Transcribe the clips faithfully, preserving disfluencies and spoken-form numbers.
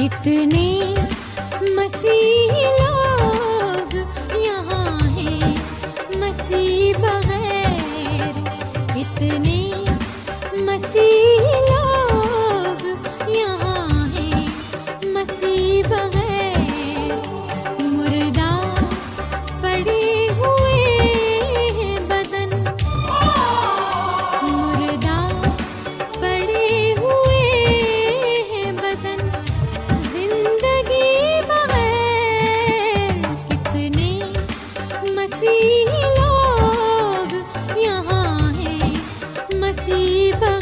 کتنے مسیح لوگ یہاں ہیں مسیح بغیر، کتنے مسیح لوگ یہاں ہیں مسیح بغیر، مردہ پڑے ہوئے ہیں بدن، مردہ پڑے ہوئے ہیں بدن زندگی بغیر، کتنے مسیح لوگ یہاں ہیں مسیح بغیر۔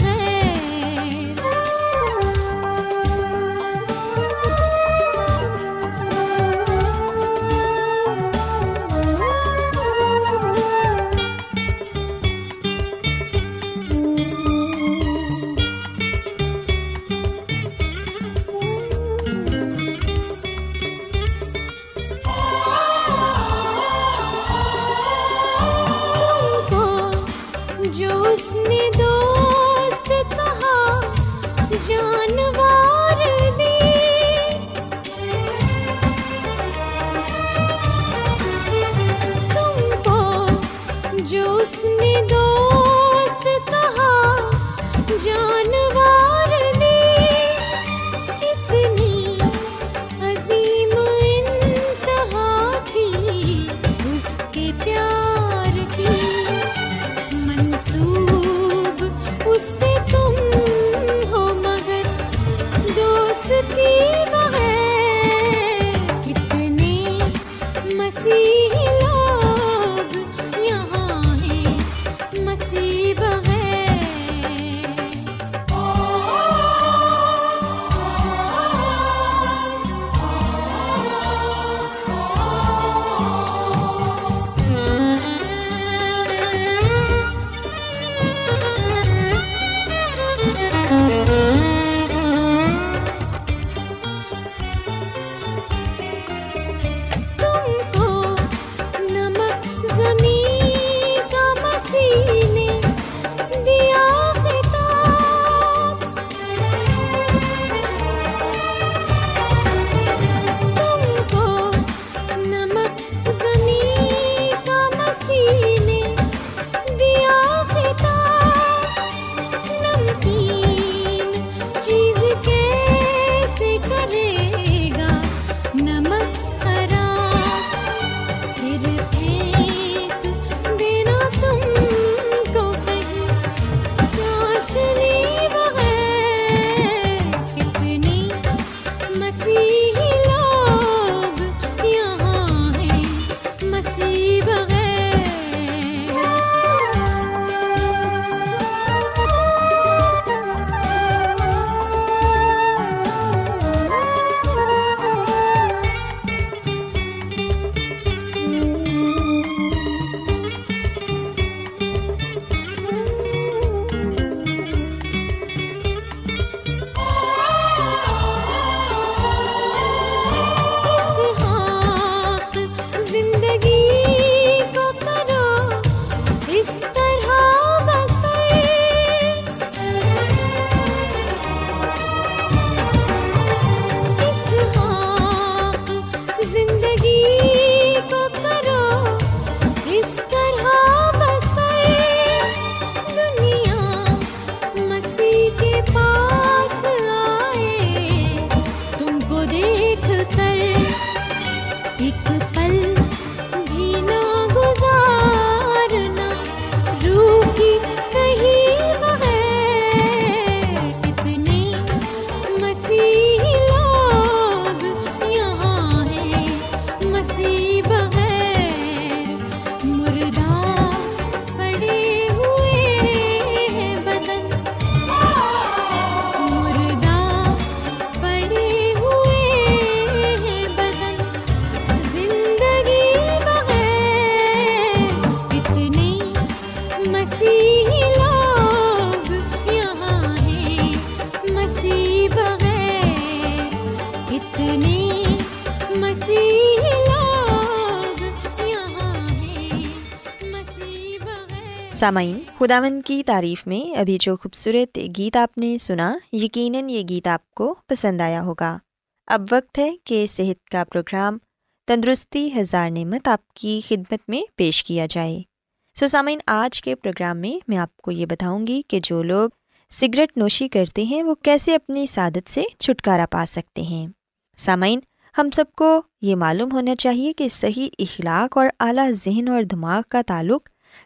سامعین، خداوند کی تعریف میں ابھی جو خوبصورت گیت آپ نے سنا، یقیناً یہ گیت آپ کو پسند آیا ہوگا۔ اب وقت ہے کہ صحت کا پروگرام تندرستی ہزار نعمت آپ کی خدمت میں پیش کیا جائے۔ سو سامعین، آج کے پروگرام میں میں آپ کو یہ بتاؤں گی کہ جو لوگ سگریٹ نوشی کرتے ہیں وہ کیسے اپنی اس عادت سے چھٹکارا پا سکتے ہیں۔ سامعین، ہم سب کو یہ معلوم ہونا چاہیے کہ صحیح اخلاق اور اعلیٰ ذہن اور دماغ کا تعلق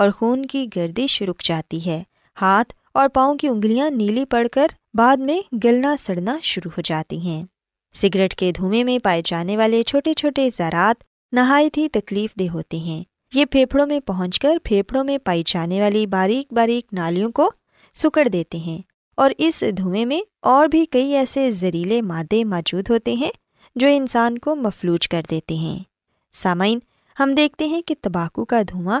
اور خون کی گردش رک جاتی ہے۔ ہاتھ اور پاؤں کی انگلیاں نیلی پڑ کر بعد میں گلنا سڑنا شروع ہو جاتی ہیں۔ سگریٹ کے دھوئیں میں پائے جانے والے چھوٹے چھوٹے ذرات نہایت ہی تکلیف دہ ہوتے ہیں۔ یہ پھیپھڑوں میں پہنچ کر پھیپھڑوں میں پائی جانے والی باریک باریک نالیوں کو سکڑ دیتے ہیں، اور اس دھوئیں میں اور بھی کئی ایسے زہریلے مادے موجود ہوتے ہیں جو انسان کو مفلوج کر دیتے ہیں۔ سامعین، ہم دیکھتے ہیں کہ تمباکو کا دھواں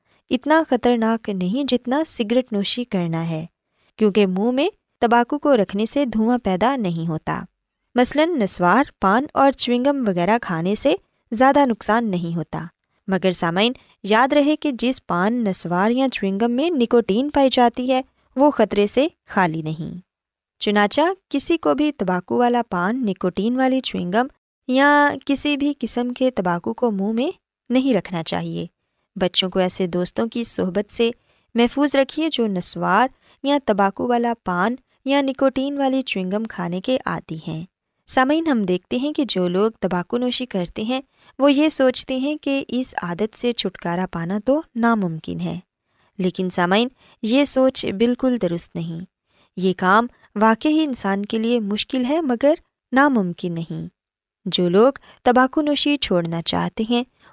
اتنا خطرناک نہیں جتنا سگریٹ نوشی کرنا ہے، کیونکہ منہ میں تمباکو کو رکھنے سے دھواں پیدا نہیں ہوتا۔ مثلاً نسوار، پان اور چوئنگم وغیرہ کھانے سے زیادہ نقصان نہیں ہوتا۔ مگر سامعین، یاد رہے کہ جس پان، نسوار یا چوئنگم میں نکوٹین پائی جاتی ہے وہ خطرے سے خالی نہیں۔ چنانچہ کسی کو بھی تمباکو والا پان، نکوٹین والی چوئنگم یا کسی بھی قسم کے تمباکو کو منہ میں نہیں رکھنا چاہیے۔ بچوں کو ایسے دوستوں کی صحبت سے محفوظ رکھیے جو نسوار یا تمباکو والا پان یا نکوٹین والی چوئنگم کھانے کے عادی ہیں۔ سامعین، ہم دیکھتے ہیں کہ جو لوگ تمباکو نوشی کرتے ہیں وہ یہ سوچتے ہیں کہ اس عادت سے چھٹکارا پانا تو ناممکن ہے، لیکن سامعین، یہ سوچ بالکل درست نہیں۔ یہ کام واقعی انسان کے لیے مشکل ہے مگر ناممکن نہیں۔ جو لوگ تمباکو نوشی چھوڑنا چاہتے ہیں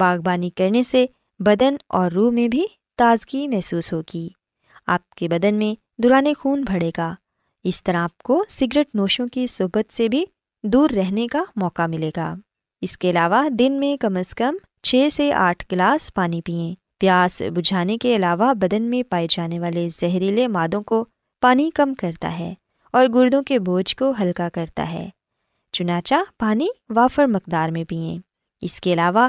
باغبانی کرنے سے بدن اور روح میں بھی تازگی محسوس ہوگی۔ آپ کے بدن میں دوران خون بڑھے گا۔ اس طرح آپ کو سگریٹ نوشوں کی صحبت سے بھی دور رہنے کا موقع ملے گا۔ اس کے علاوہ دن میں کم از کم چھ سے آٹھ گلاس پانی پئیں۔ پیاس بجھانے کے علاوہ بدن میں پائے جانے والے زہریلے مادوں کو پانی کم کرتا ہے اور گردوں کے بوجھ کو ہلکا کرتا ہے، چنانچہ پانی وافر مقدار میں پئیں۔ اس کے علاوہ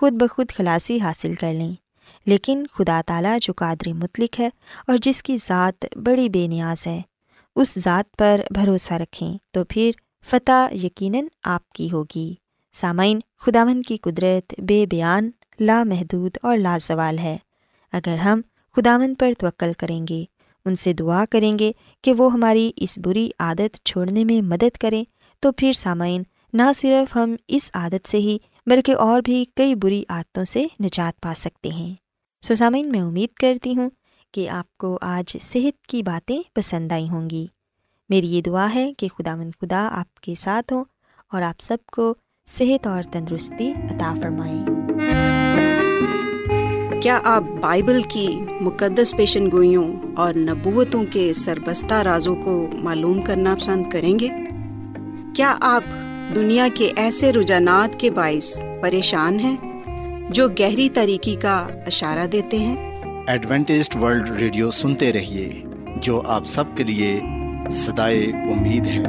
خود بخود خلاصی حاصل کر لیں، لیکن خدا تعالیٰ جو قادر مطلق ہے اور جس کی ذات بڑی بے نیاز ہے، اس ذات پر بھروسہ رکھیں تو پھر فتح یقیناً آپ کی ہوگی۔ سامعین، خداوند کی قدرت بے بیان، لامحدود اور لازوال ہے۔ اگر ہم خداوند پر توکل کریں گے، ان سے دعا کریں گے کہ وہ ہماری اس بری عادت چھوڑنے میں مدد کریں، تو پھر سامعین نہ صرف ہم اس عادت سے ہی بلکہ اور بھی کئی بری عادتوں سے نجات پا سکتے ہیں۔ سو سامعین، میں امید کرتی ہوں کہ آپ کو آج صحت کی باتیں پسند آئی ہوں گی۔ میری یہ دعا ہے کہ خداوند خدا آپ کے ساتھ ہوں اور آپ سب کو صحت اور تندرستی عطا فرمائیں۔ کیا آپ بائبل کی مقدس پیشن گوئیوں اور نبوتوں کے سربستہ رازوں کو معلوم کرنا پسند کریں گے؟ کیا آپ دنیا کے ایسے رجحانات کے باعث پریشان ہیں جو گہری تاریکی کا اشارہ دیتے ہیں؟ ایڈوینٹسٹ ورلڈ ریڈیو سنتے رہیے، جو آپ سب کے لیے صدائے امید ہے۔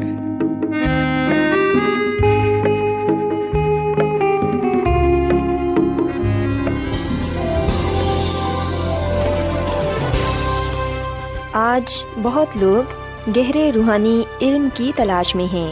آج بہت لوگ گہرے روحانی علم کی تلاش میں ہیں،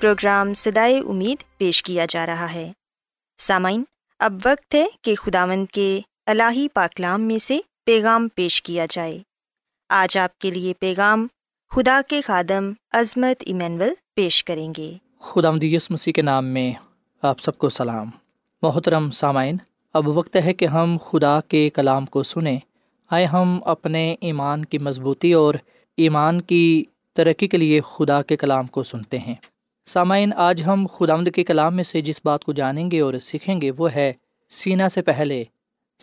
پروگرام صدائے امید پیش کیا جا رہا ہے۔ سامعین، اب وقت ہے کہ خداوند کے الہی پاکلام میں سے پیغام پیش کیا جائے۔ آج آپ کے لیے پیغام خدا کے خادم عظمت ایمینول پیش کریں گے۔ خداوند یسوع مسیح کے نام میں آپ سب کو سلام۔ محترم سامعین، اب وقت ہے کہ ہم خدا کے کلام کو سنیں۔ آئے ہم اپنے ایمان کی مضبوطی اور ایمان کی ترقی کے لیے خدا کے کلام کو سنتے ہیں۔ سامعین، آج ہم خداوند کے کلام میں سے جس بات کو جانیں گے اور سیکھیں گے وہ ہے سینا سے پہلے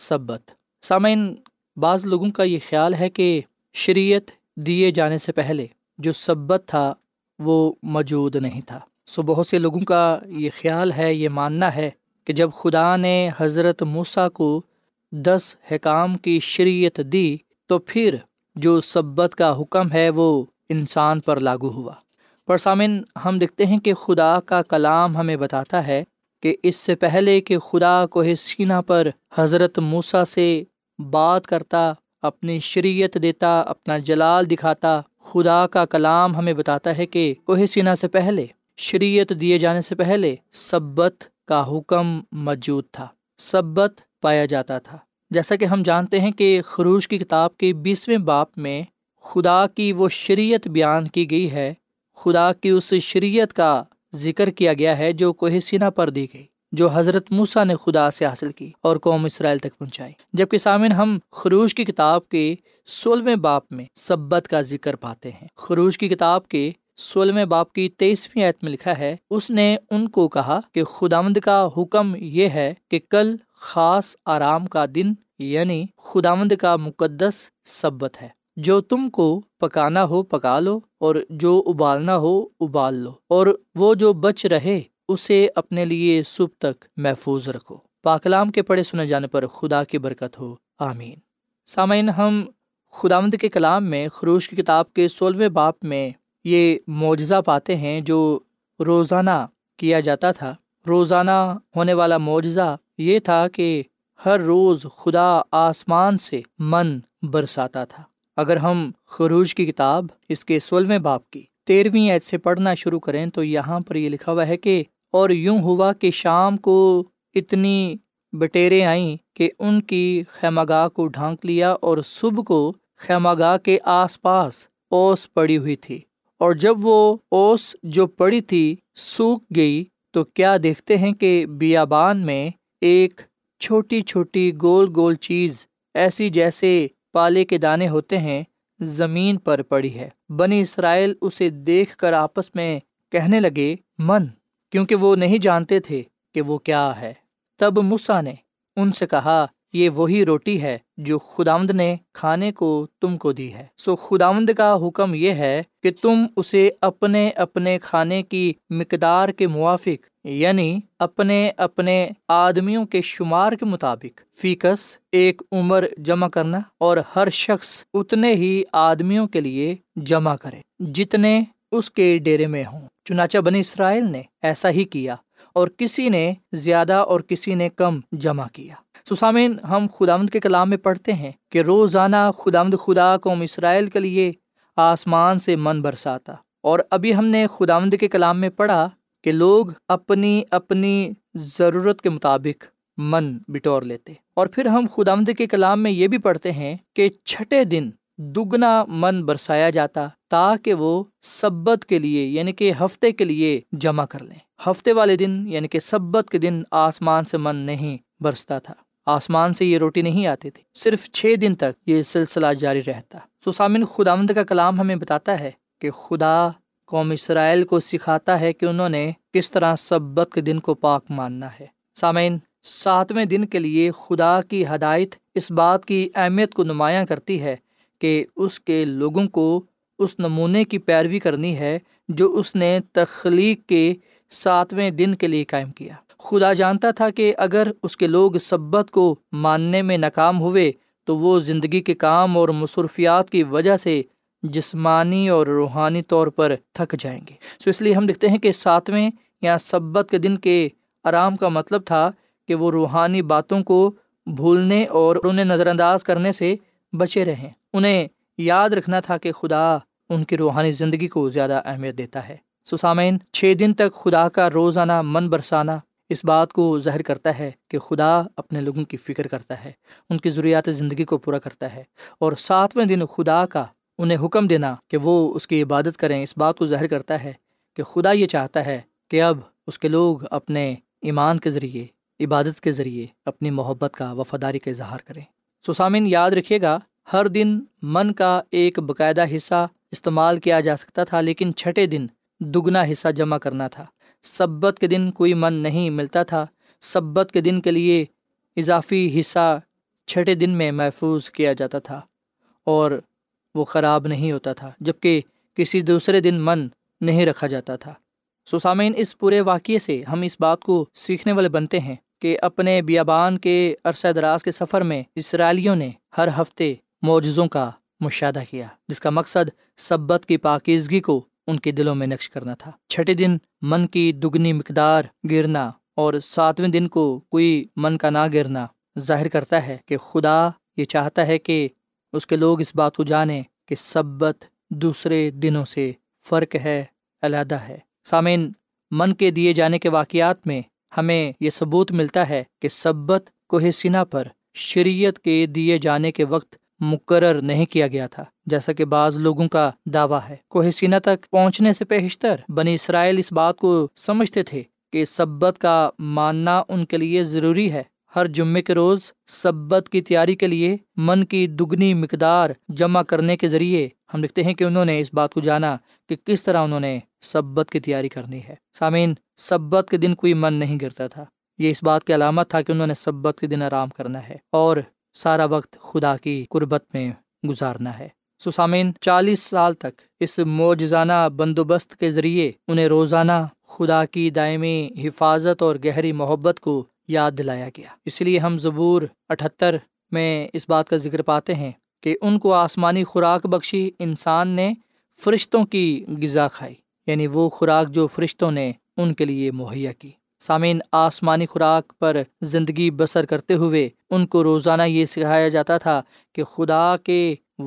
سبت۔ سامعین، بعض لوگوں کا یہ خیال ہے کہ شریعت دیے جانے سے پہلے جو سبت تھا وہ موجود نہیں تھا۔ سو بہت سے لوگوں کا یہ خیال ہے، یہ ماننا ہے کہ جب خدا نے حضرت موسیٰ کو دس احکام کی شریعت دی تو پھر جو سبت کا حکم ہے وہ انسان پر لاگو ہوا۔ پر سامعین، ہم دیکھتے ہیں کہ خدا کا کلام ہمیں بتاتا ہے کہ اس سے پہلے کہ خدا کوہ سینا پر حضرت موسیٰ سے بات کرتا، اپنی شریعت دیتا، اپنا جلال دکھاتا، خدا کا کلام ہمیں بتاتا ہے کہ کوہ سینا سے پہلے، شریعت دیے جانے سے پہلے سبت کا حکم موجود تھا۔ سبت پایا جاتا تھا۔ جیسا کہ ہم جانتے ہیں کہ خروج کی کتاب کے بیسویں باب میں خدا کی وہ شریعت بیان کی گئی ہے، خدا کی اس شریعت کا ذکر کیا گیا ہے جو کوہ سینا پر دی گئی، جو حضرت موسیٰ نے خدا سے حاصل کی اور قوم اسرائیل تک پہنچائی۔ جبکہ سامعین، ہم خروج کی کتاب کے سولہویں باب میں سبت کا ذکر پاتے ہیں۔ خروج کی کتاب کے سولہویں باب کی تیئیسویں آیت میں لکھا ہے، اس نے ان کو کہا کہ خداوند کا حکم یہ ہے کہ کل خاص آرام کا دن یعنی خداوند کا مقدس سبت ہے، جو تم کو پکانا ہو پکا لو اور جو ابالنا ہو ابال لو، اور وہ جو بچ رہے اسے اپنے لیے صبح تک محفوظ رکھو۔ پاکلام کے پڑھے سنے جانے پر خدا کی برکت ہو، آمین۔ سامعین، ہم خداوند کے کلام میں خروج کی کتاب کے سولہویں باب میں یہ معجزہ پاتے ہیں جو روزانہ کیا جاتا تھا۔ روزانہ ہونے والا معجزہ یہ تھا کہ ہر روز خدا آسمان سے من برساتا تھا۔ اگر ہم خروج کی کتاب اس کے سولہویں باب کی تیرہویں آیت سے پڑھنا شروع کریں تو یہاں پر یہ لکھا ہوا ہے کہ اور یوں ہوا کہ شام کو اتنی بٹیریں آئیں کہ ان کی خیمہ گاہ کو ڈھانک لیا، اور صبح کو خیمہ گاہ کے آس پاس اوس پڑی ہوئی تھی، اور جب وہ اوس جو پڑی تھی سوکھ گئی تو کیا دیکھتے ہیں کہ بیابان میں ایک چھوٹی چھوٹی گول گول چیز ایسی جیسے پالے کے دانے ہوتے ہیں زمین پر پڑی ہے۔ بنی اسرائیل اسے دیکھ کر آپس میں کہنے لگے من، کیونکہ وہ نہیں جانتے تھے کہ وہ کیا ہے۔ تب موسیٰ نے ان سے کہا، یہ وہی روٹی ہے جو خداوند نے کھانے کو تم کو دی ہے، سو خداوند کا حکم یہ ہے کہ تم اسے اپنے اپنے کھانے کی مقدار کے موافق یعنی اپنے اپنے آدمیوں کے شمار کے مطابق فیکس ایک عمر جمع کرنا، اور ہر شخص اتنے ہی آدمیوں کے لیے جمع کرے جتنے اس کے ڈیرے میں ہوں۔ چنانچہ بنی اسرائیل نے ایسا ہی کیا، اور کسی نے زیادہ اور کسی نے کم جمع کیا۔ سو سامعین، ہم خداوند کے کلام میں پڑھتے ہیں کہ روزانہ خداوند خدا قوم اسرائیل کے لیے آسمان سے من برساتا، اور ابھی ہم نے خداوند کے کلام میں پڑھا کہ لوگ اپنی اپنی ضرورت کے مطابق من بٹور لیتے، اور پھر ہم خداوند کے کلام میں یہ بھی پڑھتے ہیں کہ چھٹے دن دگنا من برسایا جاتا تاکہ وہ سبت کے لیے یعنی کہ ہفتے کے لیے جمع کر لیں۔ ہفتے والے دن یعنی کہ سبت کے دن آسمان سے من نہیں برستا تھا، آسمان سے یہ روٹی نہیں آتی تھی، صرف چھ دن تک یہ سلسلہ جاری رہتا۔ سو سامعین، خداوند کا کلام ہمیں بتاتا ہے کہ خدا قوم اسرائیل کو سکھاتا ہے کہ انہوں نے کس طرح سبت کے دن کو پاک ماننا ہے۔ سامعین، ساتویں دن کے لیے خدا کی ہدایت اس بات کی اہمیت کو نمایاں کرتی ہے کہ اس کے لوگوں کو اس نمونے کی پیروی کرنی ہے جو اس نے تخلیق کے ساتویں دن کے لیے قائم کیا۔ خدا جانتا تھا کہ اگر اس کے لوگ سبت کو ماننے میں ناکام ہوئے تو وہ زندگی کے کام اور مصروفیات کی وجہ سے جسمانی اور روحانی طور پر تھک جائیں گے۔ سو اس لیے ہم دیکھتے ہیں کہ ساتویں یا سبت کے دن کے آرام کا مطلب تھا کہ وہ روحانی باتوں کو بھولنے اور انہیں نظر انداز کرنے سے بچے رہیں۔ انہیں یاد رکھنا تھا کہ خدا ان کی روحانی زندگی کو زیادہ اہمیت دیتا ہے۔ سو سامعین، چھ دن تک خدا کا روزانہ من برسانا اس بات کو ظاہر کرتا ہے کہ خدا اپنے لوگوں کی فکر کرتا ہے، ان کی ضروریات زندگی کو پورا کرتا ہے، اور ساتویں دن خدا کا انہیں حکم دینا کہ وہ اس کی عبادت کریں اس بات کو ظاہر کرتا ہے کہ خدا یہ چاہتا ہے کہ اب اس کے لوگ اپنے ایمان کے ذریعے، عبادت کے ذریعے اپنی محبت کا، وفاداری کا اظہار کریں۔ سو سامعین، یاد رکھیے گا، ہر دن من کا ایک باقاعدہ حصہ استعمال کیا جا سکتا تھا، لیکن چھٹے دن دگنا حصہ جمع کرنا تھا۔ سبت کے دن کوئی من نہیں ملتا تھا، سبت کے دن کے لیے اضافی حصہ چھٹے دن میں محفوظ کیا جاتا تھا اور وہ خراب نہیں ہوتا تھا، جبکہ کسی دوسرے دن من نہیں رکھا جاتا تھا۔ سو سامعین، اس پورے واقعے سے ہم اس بات کو سیکھنے والے بنتے ہیں کہ اپنے بیابان کے عرصہ دراز کے سفر میں اسرائیلیوں نے ہر ہفتے معجزوں کا مشاہدہ کیا، جس کا مقصد سبت کی پاکیزگی کو ان کے دلوں میں نقش کرنا تھا۔ چھٹے دن من کی دگنی مقدار گرنا اور ساتویں دن کو کوئی من کا نہ گرنا ظاہر کرتا ہے کہ خدا یہ چاہتا ہے کہ اس کے لوگ اس بات کو جانیں کہ سبت دوسرے دنوں سے فرق ہے، علیحدہ ہے۔ سامعین، من کے دیے جانے کے واقعات میں ہمیں یہ ثبوت ملتا ہے کہ سبت کوہ سینا پر شریعت کے دیے جانے کے وقت مقرر نہیں کیا گیا تھا، جیسا کہ بعض لوگوں کا دعویٰ ہے۔ کوہ سینا تک پہنچنے سے پیشتر بنی اسرائیل اس بات کو سمجھتے تھے کہ سبت کا ماننا ان کے لیے ضروری ہے۔ ہر جمعے کے روز سبت کی تیاری کے لیے من کی دگنی مقدار جمع کرنے کے ذریعے ہم دیکھتے ہیں کہ انہوں نے اس بات کو جانا کہ کس طرح انہوں نے سبت کی تیاری کرنی ہے۔ سامعین، سبت کے دن کوئی من نہیں کرتا تھا، یہ اس بات کی علامت تھا کہ انہوں نے سبت کے دن آرام کرنا ہے اور سارا وقت خدا کی قربت میں گزارنا ہے۔ سو سامعین، چالیس سال تک اس معجزانہ بندوبست کے ذریعے انہیں روزانہ خدا کی دائمی حفاظت اور گہری محبت کو یاد دلایا گیا۔ اس لیے ہم زبور اٹھتر میں اس بات کا ذکر پاتے ہیں کہ ان کو آسمانی خوراک بخشی، انسان نے فرشتوں کی غذا کھائی، یعنی وہ خوراک جو فرشتوں نے ان کے لیے مہیا کی۔ سامعین، آسمانی خوراک پر زندگی بسر کرتے ہوئے ان کو روزانہ یہ سکھایا جاتا تھا کہ خدا کے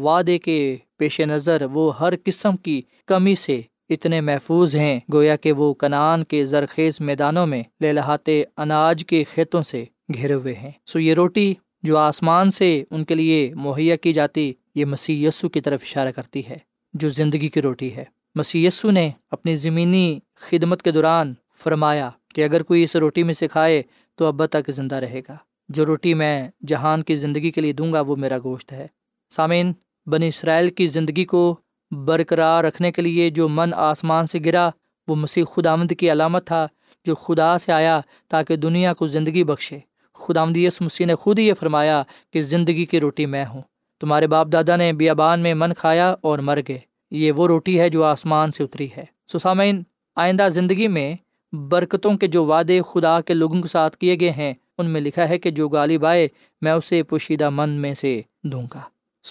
وعدے کے پیش نظر وہ ہر قسم کی کمی سے اتنے محفوظ ہیں گویا کہ وہ کنعان کے زرخیز میدانوں میں لہلہاتے اناج کے کھیتوں سے گھرے ہوئے ہیں۔ سو یہ روٹی جو آسمان سے ان کے لیے مہیا کی جاتی، یہ مسیح یسو کی طرف اشارہ کرتی ہے جو زندگی کی روٹی ہے۔ مسیح یسو نے اپنی زمینی خدمت کے دوران فرمایا کہ اگر کوئی اس روٹی میں سے کھائے تو اب تک زندہ رہے گا، جو روٹی میں جہان کی زندگی کے لیے دوں گا وہ میرا گوشت ہے۔ سامعین، بنی اسرائیل کی زندگی کو برقرار رکھنے کے لیے جو من آسمان سے گرا وہ مسیح خداوند کی علامت تھا جو خدا سے آیا تاکہ دنیا کو زندگی بخشے۔ خداوند یسوع مسیح نے خود ہی یہ فرمایا کہ زندگی کی روٹی میں ہوں، تمہارے باپ دادا نے بیابان میں من کھایا اور مر گئے، یہ وہ روٹی ہے جو آسمان سے اتری ہے۔ سو سامعین، آئندہ زندگی میں برکتوں کے جو وعدے خدا کے لوگوں کے ساتھ کیے گئے ہیں ان میں لکھا ہے کہ جو غالب آئے میں اسے پوشیدہ من میں سے دوں گا۔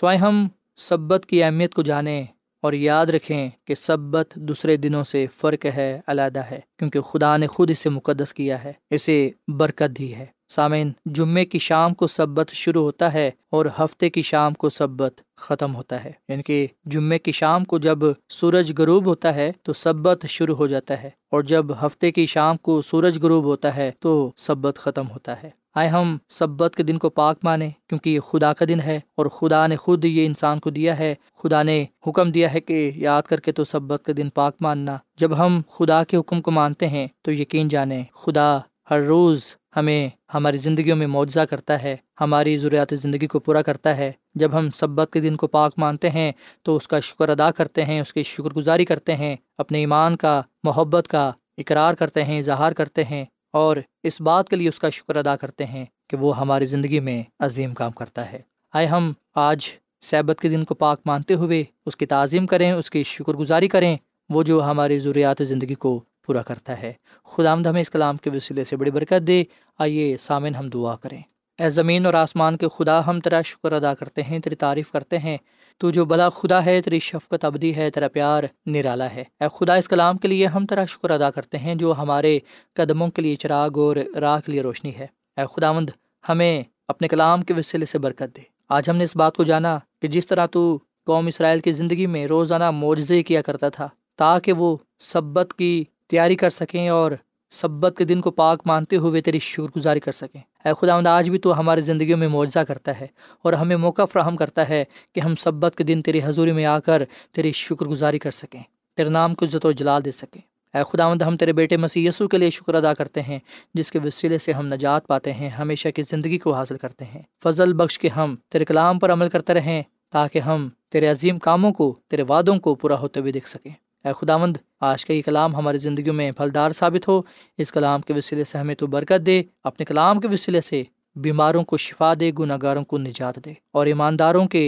سوائے ہم سبت کی اہمیت کو جانیں اور یاد رکھیں کہ سبت دوسرے دنوں سے فرق ہے، علیحدہ ہے، کیونکہ خدا نے خود اسے مقدس کیا ہے، اسے برکت دی ہے۔ سامعین، جمعے کی شام کو سبت شروع ہوتا ہے اور ہفتے کی شام کو سبت ختم ہوتا ہے، یعنی کہ جمعے کی شام کو جب سورج غروب ہوتا ہے تو سبت شروع ہو جاتا ہے، اور جب ہفتے کی شام کو سورج غروب ہوتا ہے تو سبت ختم ہوتا ہے۔ آئے ہم سبت کے دن کو پاک مانیں، کیونکہ یہ خدا کا دن ہے اور خدا نے خود یہ انسان کو دیا ہے۔ خدا نے حکم دیا ہے کہ یاد کر کے تو سبت کے دن پاک ماننا۔ جب ہم خدا کے حکم کو مانتے ہیں تو یقین جانیں خدا ہر روز ہمیں ہماری زندگیوں میں معجزہ کرتا ہے، ہماری ضروریات زندگی کو پورا کرتا ہے۔ جب ہم سبت کے دن کو پاک مانتے ہیں تو اس کا شکر ادا کرتے ہیں، اس کی شکر گزاری کرتے ہیں، اپنے ایمان کا، محبت کا اقرار کرتے ہیں، اظہار کرتے ہیں، اور اس بات کے لیے اس کا شکر ادا کرتے ہیں کہ وہ ہماری زندگی میں عظیم کام کرتا ہے۔ آئے ہم آج سبت کے دن کو پاک مانتے ہوئے اس کی تعظیم کریں، اس کی شکر گزاری کریں، وہ جو ہماری ضروریات زندگی کو پورا کرتا ہے۔ خداوند ہمیں اس کلام کے وسیلے سے بڑی برکت دے۔ آئیے سامعین ہم دعا کریں۔ اے زمین اور آسمان کے خدا، ہم تیرا شکر ادا کرتے ہیں، تیری تعریف کرتے ہیں، تو جو بلا خدا ہے، تیری شفقت ابدی ہے، تیرا پیار نرالا ہے۔ اے خدا، اس کلام کے لیے ہم تیرا شکر ادا کرتے ہیں جو ہمارے قدموں کے لیے چراغ اور راہ کے لیے روشنی ہے۔ اے خداوند، ہمیں اپنے کلام کے وسیلے سے برکت دے۔ آج ہم نے اس بات کو جانا کہ جس طرح تو قوم اسرائیل کی زندگی میں روزانہ معجزے کیا کرتا تھا تاکہ وہ سبت کی تیاری کر سکیں اور سبت کے دن کو پاک مانتے ہوئے تیری شکر گزاری کر سکیں۔ اے خداوند، آج بھی تو ہماری زندگیوں میں معجزہ کرتا ہے اور ہمیں موقع فراہم کرتا ہے کہ ہم سبت کے دن تیری حضوری میں آ کر تیری شکر گزاری کر سکیں، تیرے نام کو عزت و جلال دے سکیں۔ اے خداوند، ہم تیرے بیٹے مسیح یسوع کے لیے شکر ادا کرتے ہیں جس کے وسیلے سے ہم نجات پاتے ہیں، ہمیشہ کی زندگی کو حاصل کرتے ہیں۔ فضل بخش کے ہم تیرے کلام پر عمل کرتے رہیں تاکہ ہم تیرے عظیم کاموں کو، تیرے وعدوں کو پورا ہوتے ہوئے دیکھ سکیں۔ اے خداوند، آج کا یہ کلام ہماری زندگیوں میں پھلدار ثابت ہو، اس کلام کے وسیلے سے ہمیں تو برکت دے، اپنے کلام کے وسیلے سے بیماروں کو شفا دے، گناہ گاروں کو نجات دے، اور ایمانداروں کے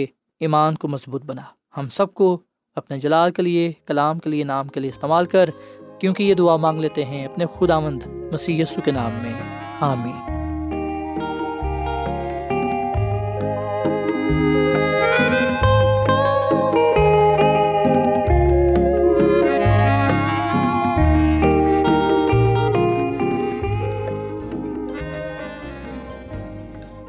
ایمان کو مضبوط بنا۔ ہم سب کو اپنے جلال کے لیے، کلام کے لیے، نام کے لیے استعمال کر، کیونکہ یہ دعا مانگ لیتے ہیں اپنے خداوند مسیح یسو کے نام میں، آمین۔